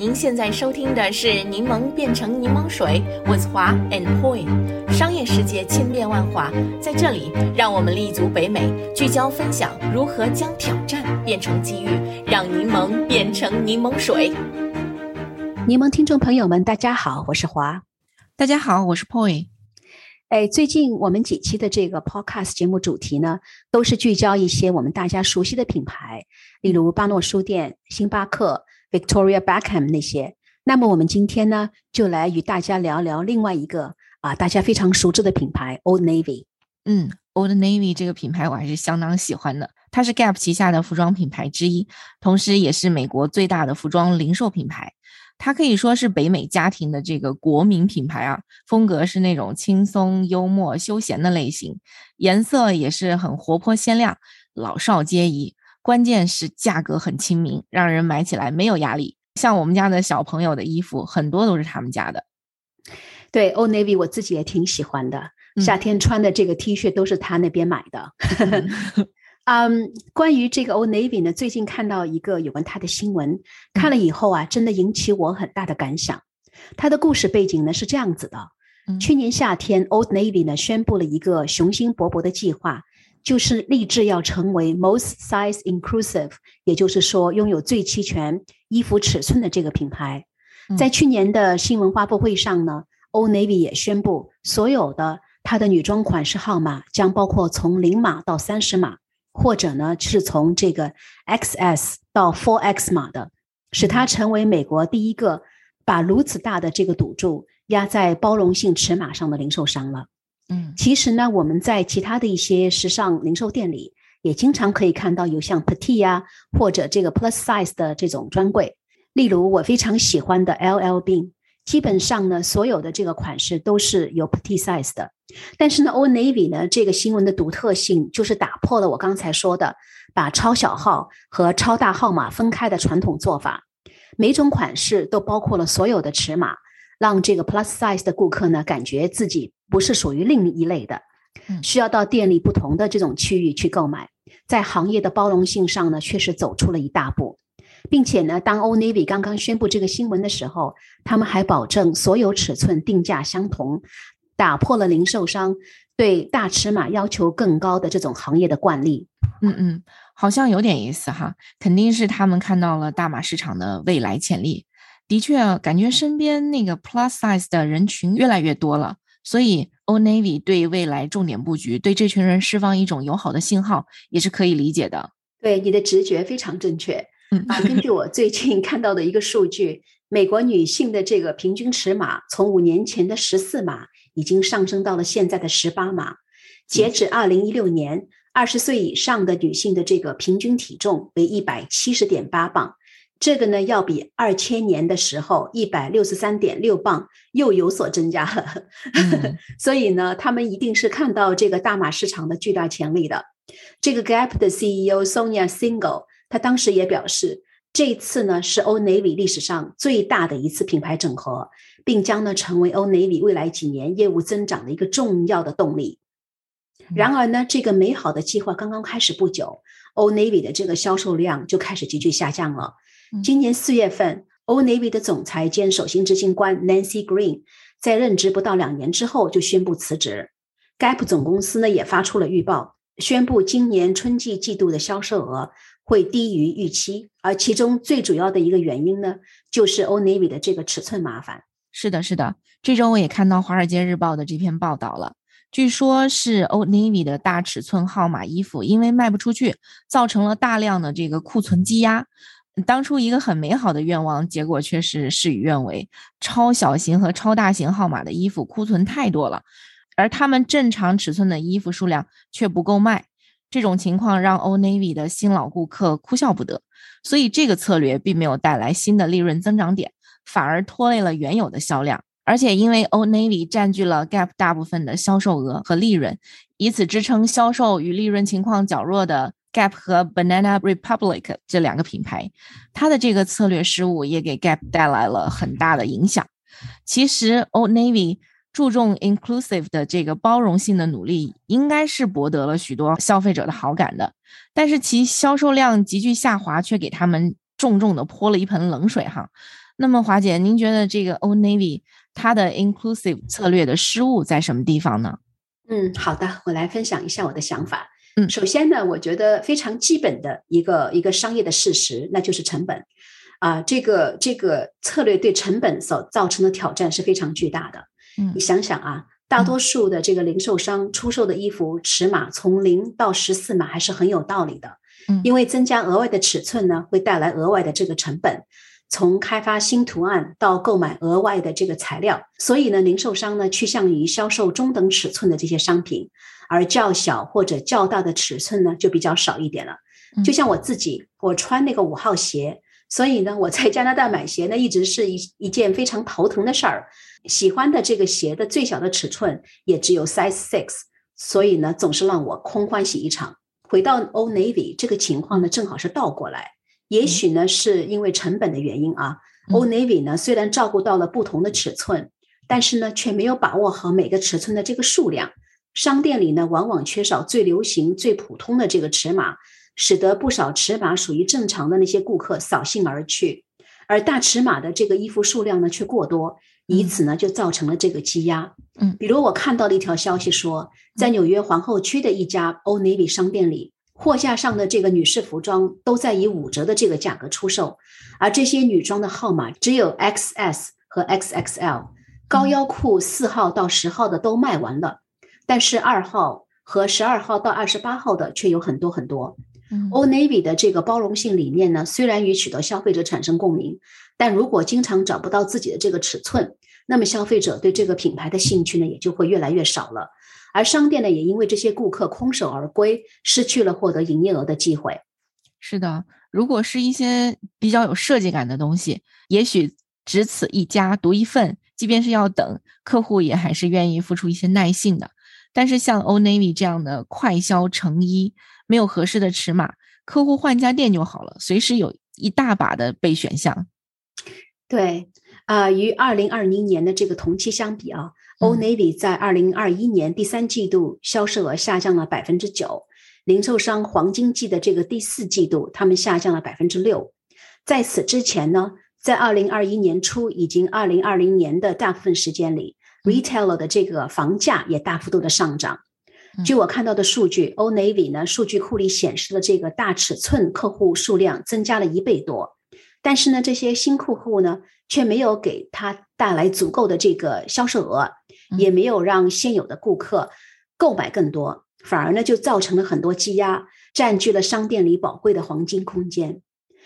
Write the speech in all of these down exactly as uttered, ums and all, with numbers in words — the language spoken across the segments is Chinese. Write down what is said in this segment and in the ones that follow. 您现在收听的是柠檬变成柠檬水 with Hua and Poy。 商业世界千变万化，在这里让我们立足北美，聚焦分享如何将挑战变成机遇，让柠檬变成柠檬水。柠檬听众朋友们大家好，我是 Hua。 大家好，我是 Poy。哎，最近我们几期的这个 podcast 节目主题呢，都是聚焦一些我们大家熟悉的品牌，例如巴诺书店、星巴克、Victoria Beckham 那些。那么我们今天呢，就来与大家聊聊另外一个啊，大家非常熟知的品牌 Old Navy。 嗯 Old Navy 这个品牌我还是相当喜欢的，它是 G A P 旗下的服装品牌之一，同时也是美国最大的服装零售品牌。它可以说是北美家庭的这个国民品牌啊，风格是那种轻松、幽默、休闲的类型，颜色也是很活泼鲜亮，老少皆宜，关键是价格很亲民，让人买起来没有压力。像我们家的小朋友的衣服，很多都是他们家的。对， Old Navy 我自己也挺喜欢的，夏天穿的这个 T 恤都是他那边买的。嗯嗯、um, 关于这个 Old Navy 呢，最近看到一个有关他的新闻，看了以后啊，真的引起我很大的感想。他的故事背景呢是这样子的，去年夏天 Old Navy 呢宣布了一个雄心勃勃的计划，就是立志要成为 most size inclusive， 也就是说拥有最齐全衣服尺寸的这个品牌。在去年的新闻发布会上呢， Old Navy 也宣布所有的他的女装款式号码将包括从零码到三十码，或者呢是从这个 X S 到 四 X 码的，使它成为美国第一个把如此大的这个赌注压在包容性尺码上的零售商了。嗯，其实呢我们在其他的一些时尚零售店里也经常可以看到有像 petite 啊或者这个 plus size 的这种专柜，例如我非常喜欢的 L L Bean， 基本上呢所有的这个款式都是有 petite size 的。但是呢 Old Navy 呢这个新闻的独特性就是打破了我刚才说的把超小号和超大号码分开的传统做法，每种款式都包括了所有的尺码，让这个 plus size 的顾客呢感觉自己不是属于另一类的，需要到店里不同的这种区域去购买。在行业的包容性上呢确实走出了一大步，并且呢当 Old Navy 刚刚宣布这个新闻的时候，他们还保证所有尺寸定价相同，打破了零售商对大尺码要求更高的这种行业的惯例。嗯嗯，好像有点意思哈，肯定是他们看到了大码市场的未来潜力。的确，感觉身边那个 plus size 的人群越来越多了，所以 Old Navy 对未来重点布局，对这群人释放一种友好的信号，也是可以理解的。对，你的直觉非常正确。嗯啊，根据我最近看到的一个数据，美国女性的这个平均尺码从五年前的十四码已经上升到了现在的十八码。截止二零一六年，二十岁以上的女性的这个平均体重为 一百七十点八 磅，这个呢要比二千年的时候 一百六十三点六 磅又有所增加了。所以呢他们一定是看到这个大码市场的巨大潜力的。这个 Gap 的 C E O Sonia Single， 她当时也表示，这次呢是 Old Navy 历史上最大的一次品牌整合，并将呢成为 Old Navy 未来几年业务增长的一个重要的动力。然而呢这个美好的计划刚刚开始不久， Old Navy 的这个销售量就开始急剧下降了。今年四月份， Old Navy 的总裁兼首席执行官 Nancy Green 在任职不到两年之后就宣布辞职。 Gap 总公司呢也发出了预报，宣布今年春季季度的销售额会低于预期，而其中最主要的一个原因呢，就是 Old Navy 的这个尺寸麻烦。是的，是的，这周我也看到《华尔街日报》的这篇报道了，据说是 Old Navy 的大尺寸号码衣服因为卖不出去，造成了大量的这个库存积压。当初一个很美好的愿望，结果却是事与愿违，超小型和超大型号码的衣服库存太多了，而他们正常尺寸的衣服数量却不够卖。这种情况让 Old Navy 的新老顾客哭笑不得，所以这个策略并没有带来新的利润增长点，反而拖累了原有的销量。而且因为 Old Navy 占据了 Gap 大部分的销售额和利润，以此支撑销售与利润情况较弱的 Gap 和 Banana Republic 这两个品牌，它的这个策略失误也给 Gap 带来了很大的影响。其实 Old Navy注重 inclusive 的这个包容性的努力，应该是博得了许多消费者的好感的，但是其销售量急剧下滑却给他们重重的泼了一盆冷水哈。那么华姐，您觉得这个 Old Navy 它的 inclusive 策略的失误在什么地方呢？嗯，好的，我来分享一下我的想法。嗯，首先呢，我觉得非常基本的一个一个商业的事实，那就是成本。啊、呃，这个这个策略对成本所造成的挑战是非常巨大的。嗯，你想想啊，大多数的这个零售商出售的衣服尺码从零到十四码还是很有道理的。嗯，因为增加额外的尺寸呢，会带来额外的这个成本。从开发新图案到购买额外的这个材料，所以呢，零售商呢趋向于销售中等尺寸的这些商品，而较小或者较大的尺寸呢就比较少一点了。就像我自己，我穿那个五号鞋，所以呢，我在加拿大买鞋呢一直是一一件非常头疼的事儿。喜欢的这个鞋的最小的尺寸也只有 size six， 所以呢，总是让我空欢喜一场。回到 Old Navy 这个情况呢，正好是倒过来。也许呢是因为成本的原因啊 Old Navy 呢虽然照顾到了不同的尺寸，但是呢却没有把握好每个尺寸的这个数量。商店里呢往往缺少最流行最普通的这个尺码，使得不少尺码属于正常的那些顾客扫兴而去，而大尺码的这个衣服数量呢却过多，以此呢就造成了这个积压。嗯，比如我看到了一条消息说，在纽约皇后区的一家 Old Navy 商店里，货架上的这个女士服装都在以五折的这个价格出售，而这些女装的号码只有 X S 和 X X L， 高腰裤四号到十号的都卖完了，但是二号和十二号到二十八号的却有很多很多。Old Navy 的这个包容性理念呢，虽然与许多消费者产生共鸣，但如果经常找不到自己的这个尺寸，那么消费者对这个品牌的兴趣呢，也就会越来越少了。而商店呢，也因为这些顾客空手而归，失去了获得营业额的机会。是的，如果是一些比较有设计感的东西，也许只此一家独一份，即便是要等，客户也还是愿意付出一些耐性的。但是像 Old Navy 这样的快销成衣，没有合适的尺码，客户换家店就好了，随时有一大把的备选项。对，呃，与二零二零年的这个同期相比啊，Old Navy 在二零二一年第三季度销售额下降了 百分之九， 零售商黄金季的这个第四季度他们下降了 百分之六。 在此之前呢，在二零二一年初以及二零二零年的大部分时间里， retailer 的这个房价也大幅度的上涨。据我看到的数据， Old Navy 呢数据库里显示的这个大尺寸客户数量增加了一倍多，但是呢这些新客户呢却没有给他带来足够的这个销售额，也没有让现有的顾客购买更多，反而呢就造成了很多积压，占据了商店里宝贵的黄金空间。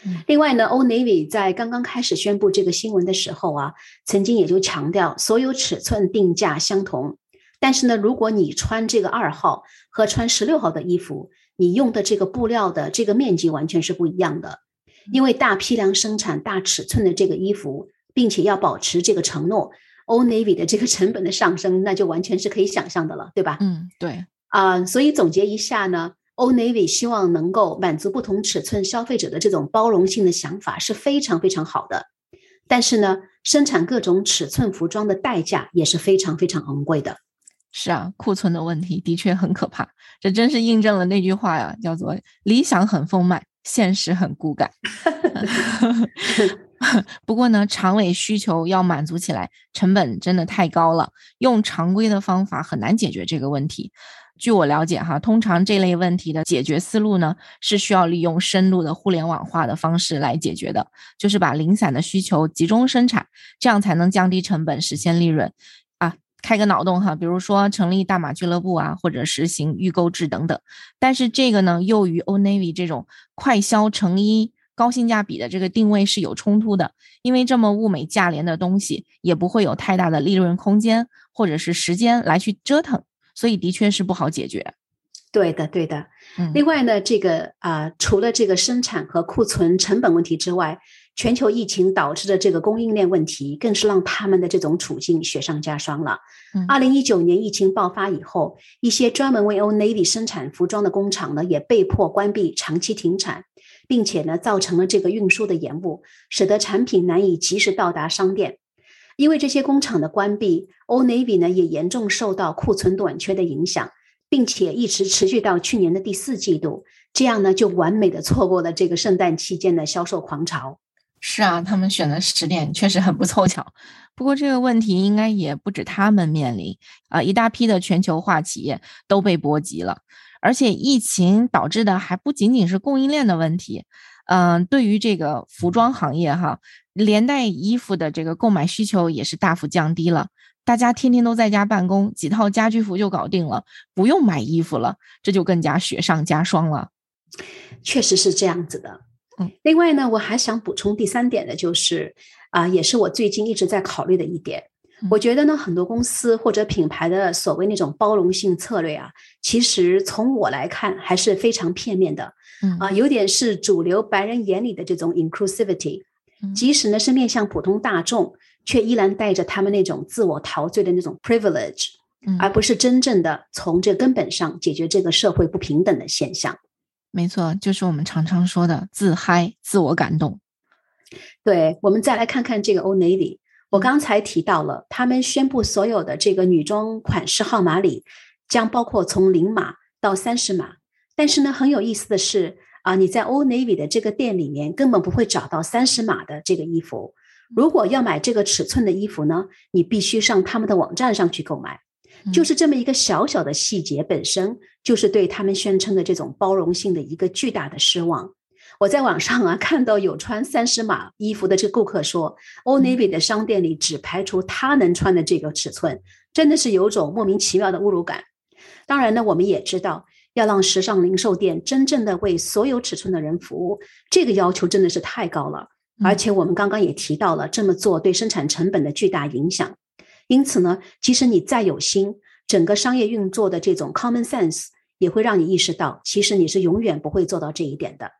嗯，另外呢 Old Navy 在刚刚开始宣布这个新闻的时候啊，曾经也就强调所有尺寸定价相同，但是呢如果你穿这个二号和穿十六号的衣服，你用的这个布料的这个面积完全是不一样的。因为大批量生产大尺寸的这个衣服，并且要保持这个承诺，Old Navy 的这个成本的上升，那就完全是可以想象的了，对吧？嗯，对。啊、呃，所以总结一下呢 ，Old Navy 希望能够满足不同尺寸消费者的这种包容性的想法是非常非常好的，但是呢，生产各种尺寸服装的代价也是非常非常昂贵的。是啊，库存的问题的确很可怕，这真是印证了那句话呀，叫做理想很丰满，现实很骨感。不过呢，长尾需求要满足起来，成本真的太高了，用常规的方法很难解决这个问题。据我了解哈，通常这类问题的解决思路呢，是需要利用深度的互联网化的方式来解决的，就是把零散的需求集中生产，这样才能降低成本，实现利润。开个脑洞哈，比如说成立大码俱乐部啊，或者实行预购制等等。但是这个呢，又与 Old Navy 这种快销成衣高性价比的这个定位是有冲突的，因为这么物美价廉的东西也不会有太大的利润空间或者是时间来去折腾，所以的确是不好解决。对的，对的。嗯，另外呢，这个啊、呃，除了这个生产和库存成本问题之外，全球疫情导致的这个供应链问题更是让他们的这种处境雪上加霜了。二零一九年疫情爆发以后，一些专门为 Old Navy 生产服装的工厂呢也被迫关闭长期停产，并且呢造成了这个运输的延误，使得产品难以及时到达商店。因为这些工厂的关闭，Old Navy 呢也严重受到库存短缺的影响，并且一直持续到去年的第四季度，这样呢就完美的错过了这个圣诞期间的销售狂潮。是啊，他们选的时点确实很不凑巧。不过这个问题应该也不止他们面临、呃、一大批的全球化企业都被波及了，而且疫情导致的还不仅仅是供应链的问题。嗯、呃，对于这个服装行业哈，连带衣服的这个购买需求也是大幅降低了。大家天天都在家办公，几套家居服就搞定了，不用买衣服了，这就更加雪上加霜了。确实是这样子的。嗯，另外呢，我还想补充第三点的就是，啊、呃，也是我最近一直在考虑的一点。我觉得呢，很多公司或者品牌的所谓那种包容性策略啊，其实从我来看还是非常片面的，啊，有点是主流白人眼里的这种 inclusivity， 即使呢是面向普通大众，却依然带着他们那种自我陶醉的那种 privilege， 而不是真正的从这根本上解决这个社会不平等的现象。没错，就是我们常常说的自嗨、自我感动。对，我们再来看看这个 Old Navy。我刚才提到了，他们宣布所有的这个女装款式号码里将包括从零码到三十码。但是呢，很有意思的是啊，你在 Old Navy 的这个店里面根本不会找到三十码的这个衣服。如果要买这个尺寸的衣服呢，你必须上他们的网站上去购买。就是这么一个小小的细节本身，就是对他们宣称的这种包容性的一个巨大的失望。我在网上啊看到有穿三十码衣服的这个顾客说 Old Navy 的商店里只排除他能穿的这个尺寸，真的是有种莫名其妙的侮辱感。当然呢，我们也知道要让时尚零售店真正的为所有尺寸的人服务，这个要求真的是太高了，而且我们刚刚也提到了这么做对生产成本的巨大影响。因此呢，即使你再有心，整个商业运作的这种 common sense 也会让你意识到其实你是永远不会做到这一点的。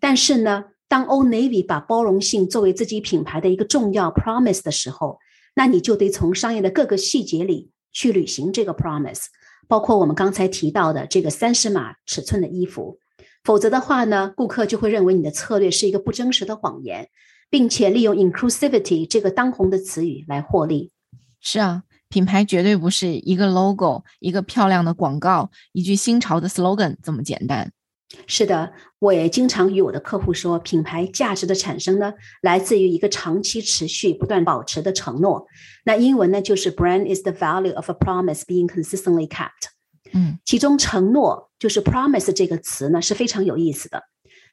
但是呢，当 Old Navy 把包容性作为自己品牌的一个重要 promise 的时候，那你就得从商业的各个细节里去履行这个 promise， 包括我们刚才提到的这个三十码尺寸的衣服，否则的话呢，顾客就会认为你的策略是一个不真实的谎言，并且利用 inclusivity 这个当红的词语来获利。是啊，品牌绝对不是一个 logo、 一个漂亮的广告、一句新潮的 slogan 这么简单。是的，我也经常与我的客户说，品牌价值的产生呢，来自于一个长期持续不断保持的承诺。那英文呢，就是 brand is the value of a promise being consistently kept。 嗯，其中承诺就是 promise 这个词呢是非常有意思的。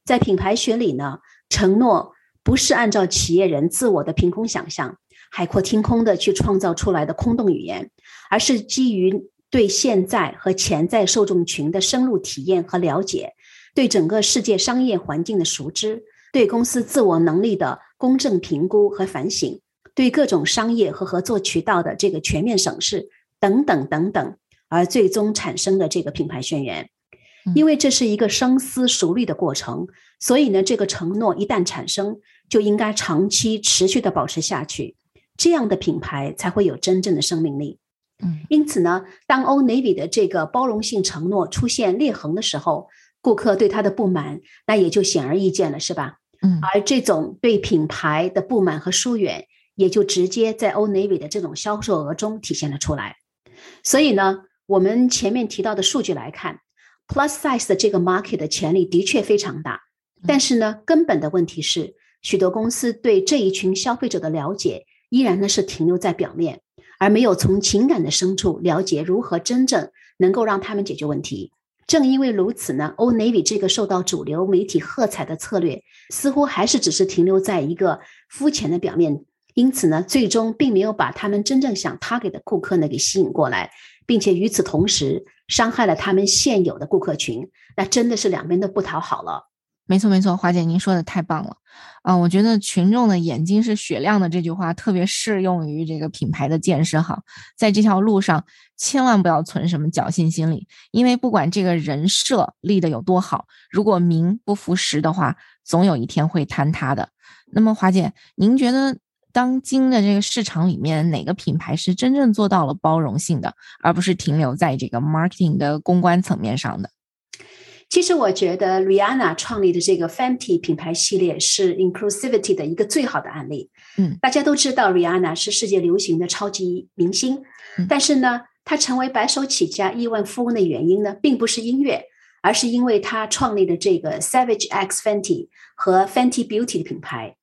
在品牌学里呢，承诺不是按照企业人自我的凭空想象、海阔天空的去创造出来的空洞语言，而是基于对现在和潜在受众群的深入体验和了解，对整个世界商业环境的熟知，对公司自我能力的公正评估和反省，对各种商业和合作渠道的这个全面审视等等等等，而最终产生的这个品牌宣言。因为这是一个深思熟虑的过程，所以呢，这个承诺一旦产生，就应该长期持续的保持下去，这样的品牌才会有真正的生命力。因此呢，当 Old Navy 的这个包容性承诺出现裂痕的时候，顾客对他的不满那也就显而易见了，是吧？嗯，而这种对品牌的不满和疏远也就直接在 Old Navy 的这种销售额中体现了出来。所以呢，我们前面提到的数据来看， Plus Size 的这个 market 的潜力的确非常大，但是呢，根本的问题是许多公司对这一群消费者的了解依然呢是停留在表面，而没有从情感的深处了解如何真正能够让他们解决问题。正因为如此呢， Old Navy 这个受到主流媒体喝彩的策略似乎还是只是停留在一个肤浅的表面，因此呢，最终并没有把他们真正想 target 的顾客呢给吸引过来，并且与此同时伤害了他们现有的顾客群，那真的是两边都不讨好了。没错没错，华姐您说的太棒了啊、呃！我觉得群众的眼睛是雪亮的这句话特别适用于这个品牌的建设哈。在这条路上千万不要存什么侥幸心理，因为不管这个人设立的有多好，如果名不符实的话，总有一天会坍塌的。那么华姐，您觉得当今的这个市场里面，哪个品牌是真正做到了包容性的，而不是停留在这个 marketing 的公关层面上的？其实我觉得 Rihanna 创立的这个 Fenty 品牌系列是 inclusivity 的一个最好的案例。嗯，大家都知道 Rihanna 是世界流行的超级明星，但是呢，他成为白手起家亿万富翁的原因呢，并不是音乐，而是因为他创立了这个 Savage X Fenty 和 Fenty Beauty 的品牌。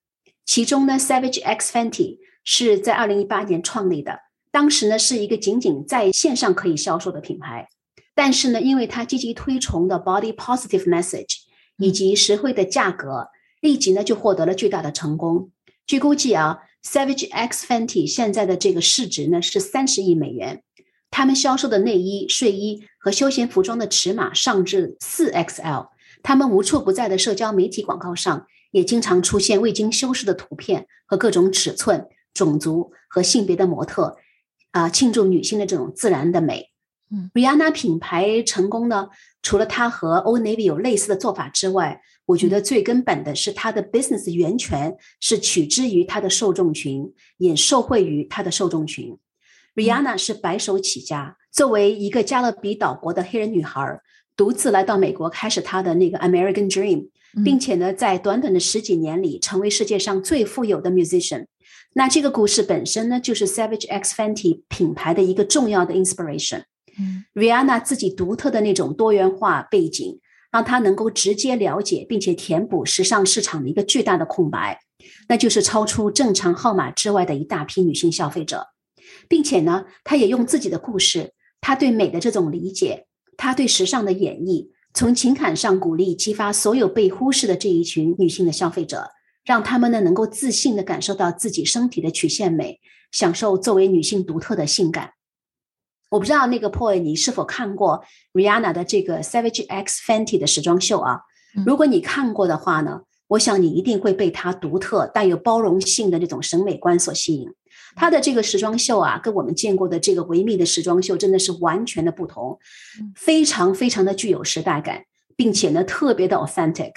其中呢 Savage X Fenty 是在二零一八年创立的，当时呢是一个仅仅在线上可以销售的品牌，但是呢因为它积极推崇的 body positive message 以及实惠的价格，立即呢就获得了巨大的成功。据估计啊 Savage X Fenty 现在的这个市值呢是三十亿美元，他们销售的内衣、睡衣和休闲服装的尺码上至 四 X L， 他们无处不在的社交媒体广告上也经常出现未经修饰的图片和各种尺寸、种族和性别的模特、呃、庆祝女性的这种自然的美。嗯、Rihanna 品牌成功呢，除了她和 Old Navy 有类似的做法之外，我觉得最根本的是她的 business 源泉是取之于她的受众群，也受惠于她的受众群。Rihanna 是白手起家，作为一个加勒比岛国的黑人女孩，独自来到美国开始她的那个 American Dream， 并且呢在短短的十几年里成为世界上最富有的 musician。 那这个故事本身呢就是 Savage X Fenty 品牌的一个重要的 inspiration。 Rihanna 自己独特的那种多元化背景让她能够直接了解并且填补时尚市场的一个巨大的空白，那就是超出正常号码之外的一大批女性消费者。并且呢她也用自己的故事，她对美的这种理解，她对时尚的演绎，从情感上鼓励激发所有被忽视的这一群女性的消费者，让她们呢能够自信地感受到自己身体的曲线美，享受作为女性独特的性感。我不知道那个 Poy 你是否看过 Rihanna 的这个 Savage X Fenty 的时装秀啊？如果你看过的话呢，我想你一定会被她独特带有包容性的这种审美观所吸引。她的这个时装秀啊，跟我们见过的这个维密的时装秀真的是完全的不同，非常非常的具有时代感，并且呢特别的 authentic。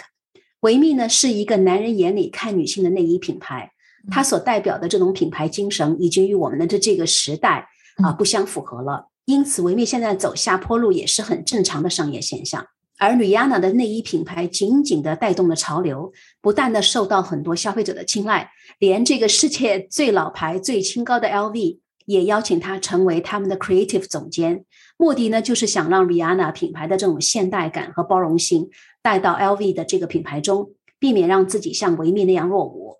维密呢是一个男人眼里看女性的内衣品牌，它所代表的这种品牌精神已经与我们的这个时代啊不相符合了，因此维密现在走下坡路也是很正常的商业现象。而 Rihanna 的内衣品牌紧紧地带动了潮流，不但呢受到很多消费者的青睐，连这个世界最老牌最清高的 L V 也邀请她成为他们的 creative 总监，目的呢就是想让 Rihanna 品牌的这种现代感和包容性带到 L V 的这个品牌中，避免让自己像维密那样落伍。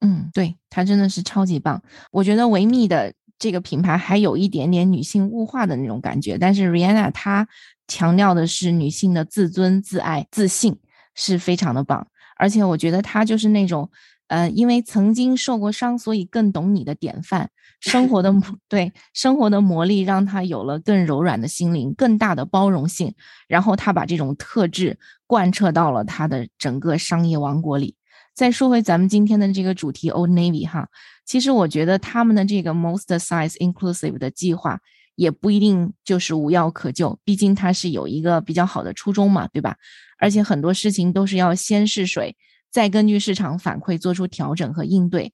嗯，对，她真的是超级棒。我觉得维密的这个品牌还有一点点女性物化的那种感觉，但是 Rihanna 她强调的是女性的自尊、自爱、自信，是非常的棒。而且我觉得她就是那种呃，因为曾经受过伤所以更懂你的典范，生活的对生活的磨砺让她有了更柔软的心灵，更大的包容性，然后她把这种特质贯彻到了她的整个商业王国里。再说回咱们今天的这个主题 Old Navy 哈，其实我觉得他们的这个 Most Size Inclusive 的计划也不一定就是无药可救，毕竟它是有一个比较好的初衷嘛，对吧？而且很多事情都是要先试水，再根据市场反馈做出调整和应对。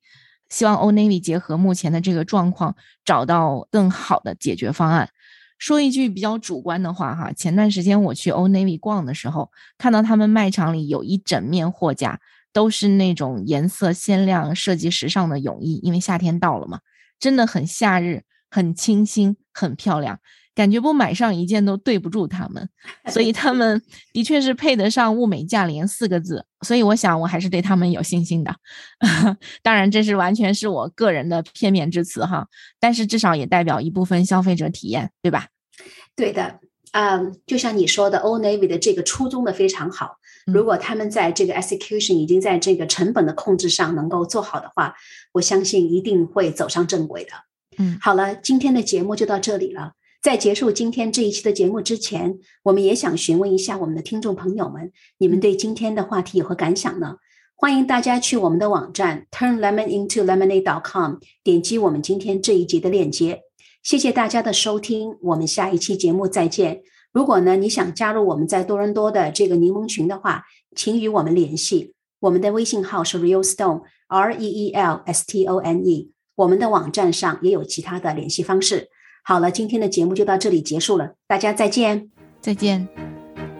希望 Old Navy 结合目前的这个状况，找到更好的解决方案。说一句比较主观的话哈，前段时间我去 Old Navy 逛的时候，看到他们卖场里有一整面货架都是那种颜色鲜亮、设计时尚的泳衣，因为夏天到了嘛，真的很夏日，很清新，很漂亮，感觉不买上一件都对不住他们，所以他们的确是配得上物美价廉四个字，所以我想我还是对他们有信心的。当然这是完全是我个人的片面之词哈，但是至少也代表一部分消费者体验，对吧？对的。嗯，就像你说的 Old Navy 的这个初衷的非常好，如果他们在这个 execution 已经在这个成本的控制上能够做好的话，我相信一定会走上正轨的。嗯，好了，今天的节目就到这里了。在结束今天这一期的节目之前，我们也想询问一下我们的听众朋友们，你们对今天的话题有何感想呢？欢迎大家去我们的网站 turn lemon into lemonade dot com 点击我们今天这一集的链接。谢谢大家的收听，我们下一期节目再见。如果呢你想加入我们在多伦多的这个柠檬群的话，请与我们联系，我们的微信号是 reelstone R E E L S T O N E， 我们的网站上也有其他的联系方式。好了，今天的节目就到这里结束了，大家再见。再见。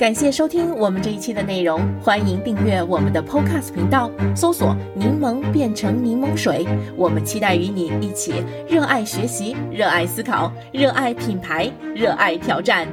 感谢收听我们这一期的内容，欢迎订阅我们的 Podcast 频道，搜索柠檬变成柠檬水。我们期待与你一起热爱学习，热爱思考，热爱品牌，热爱挑战。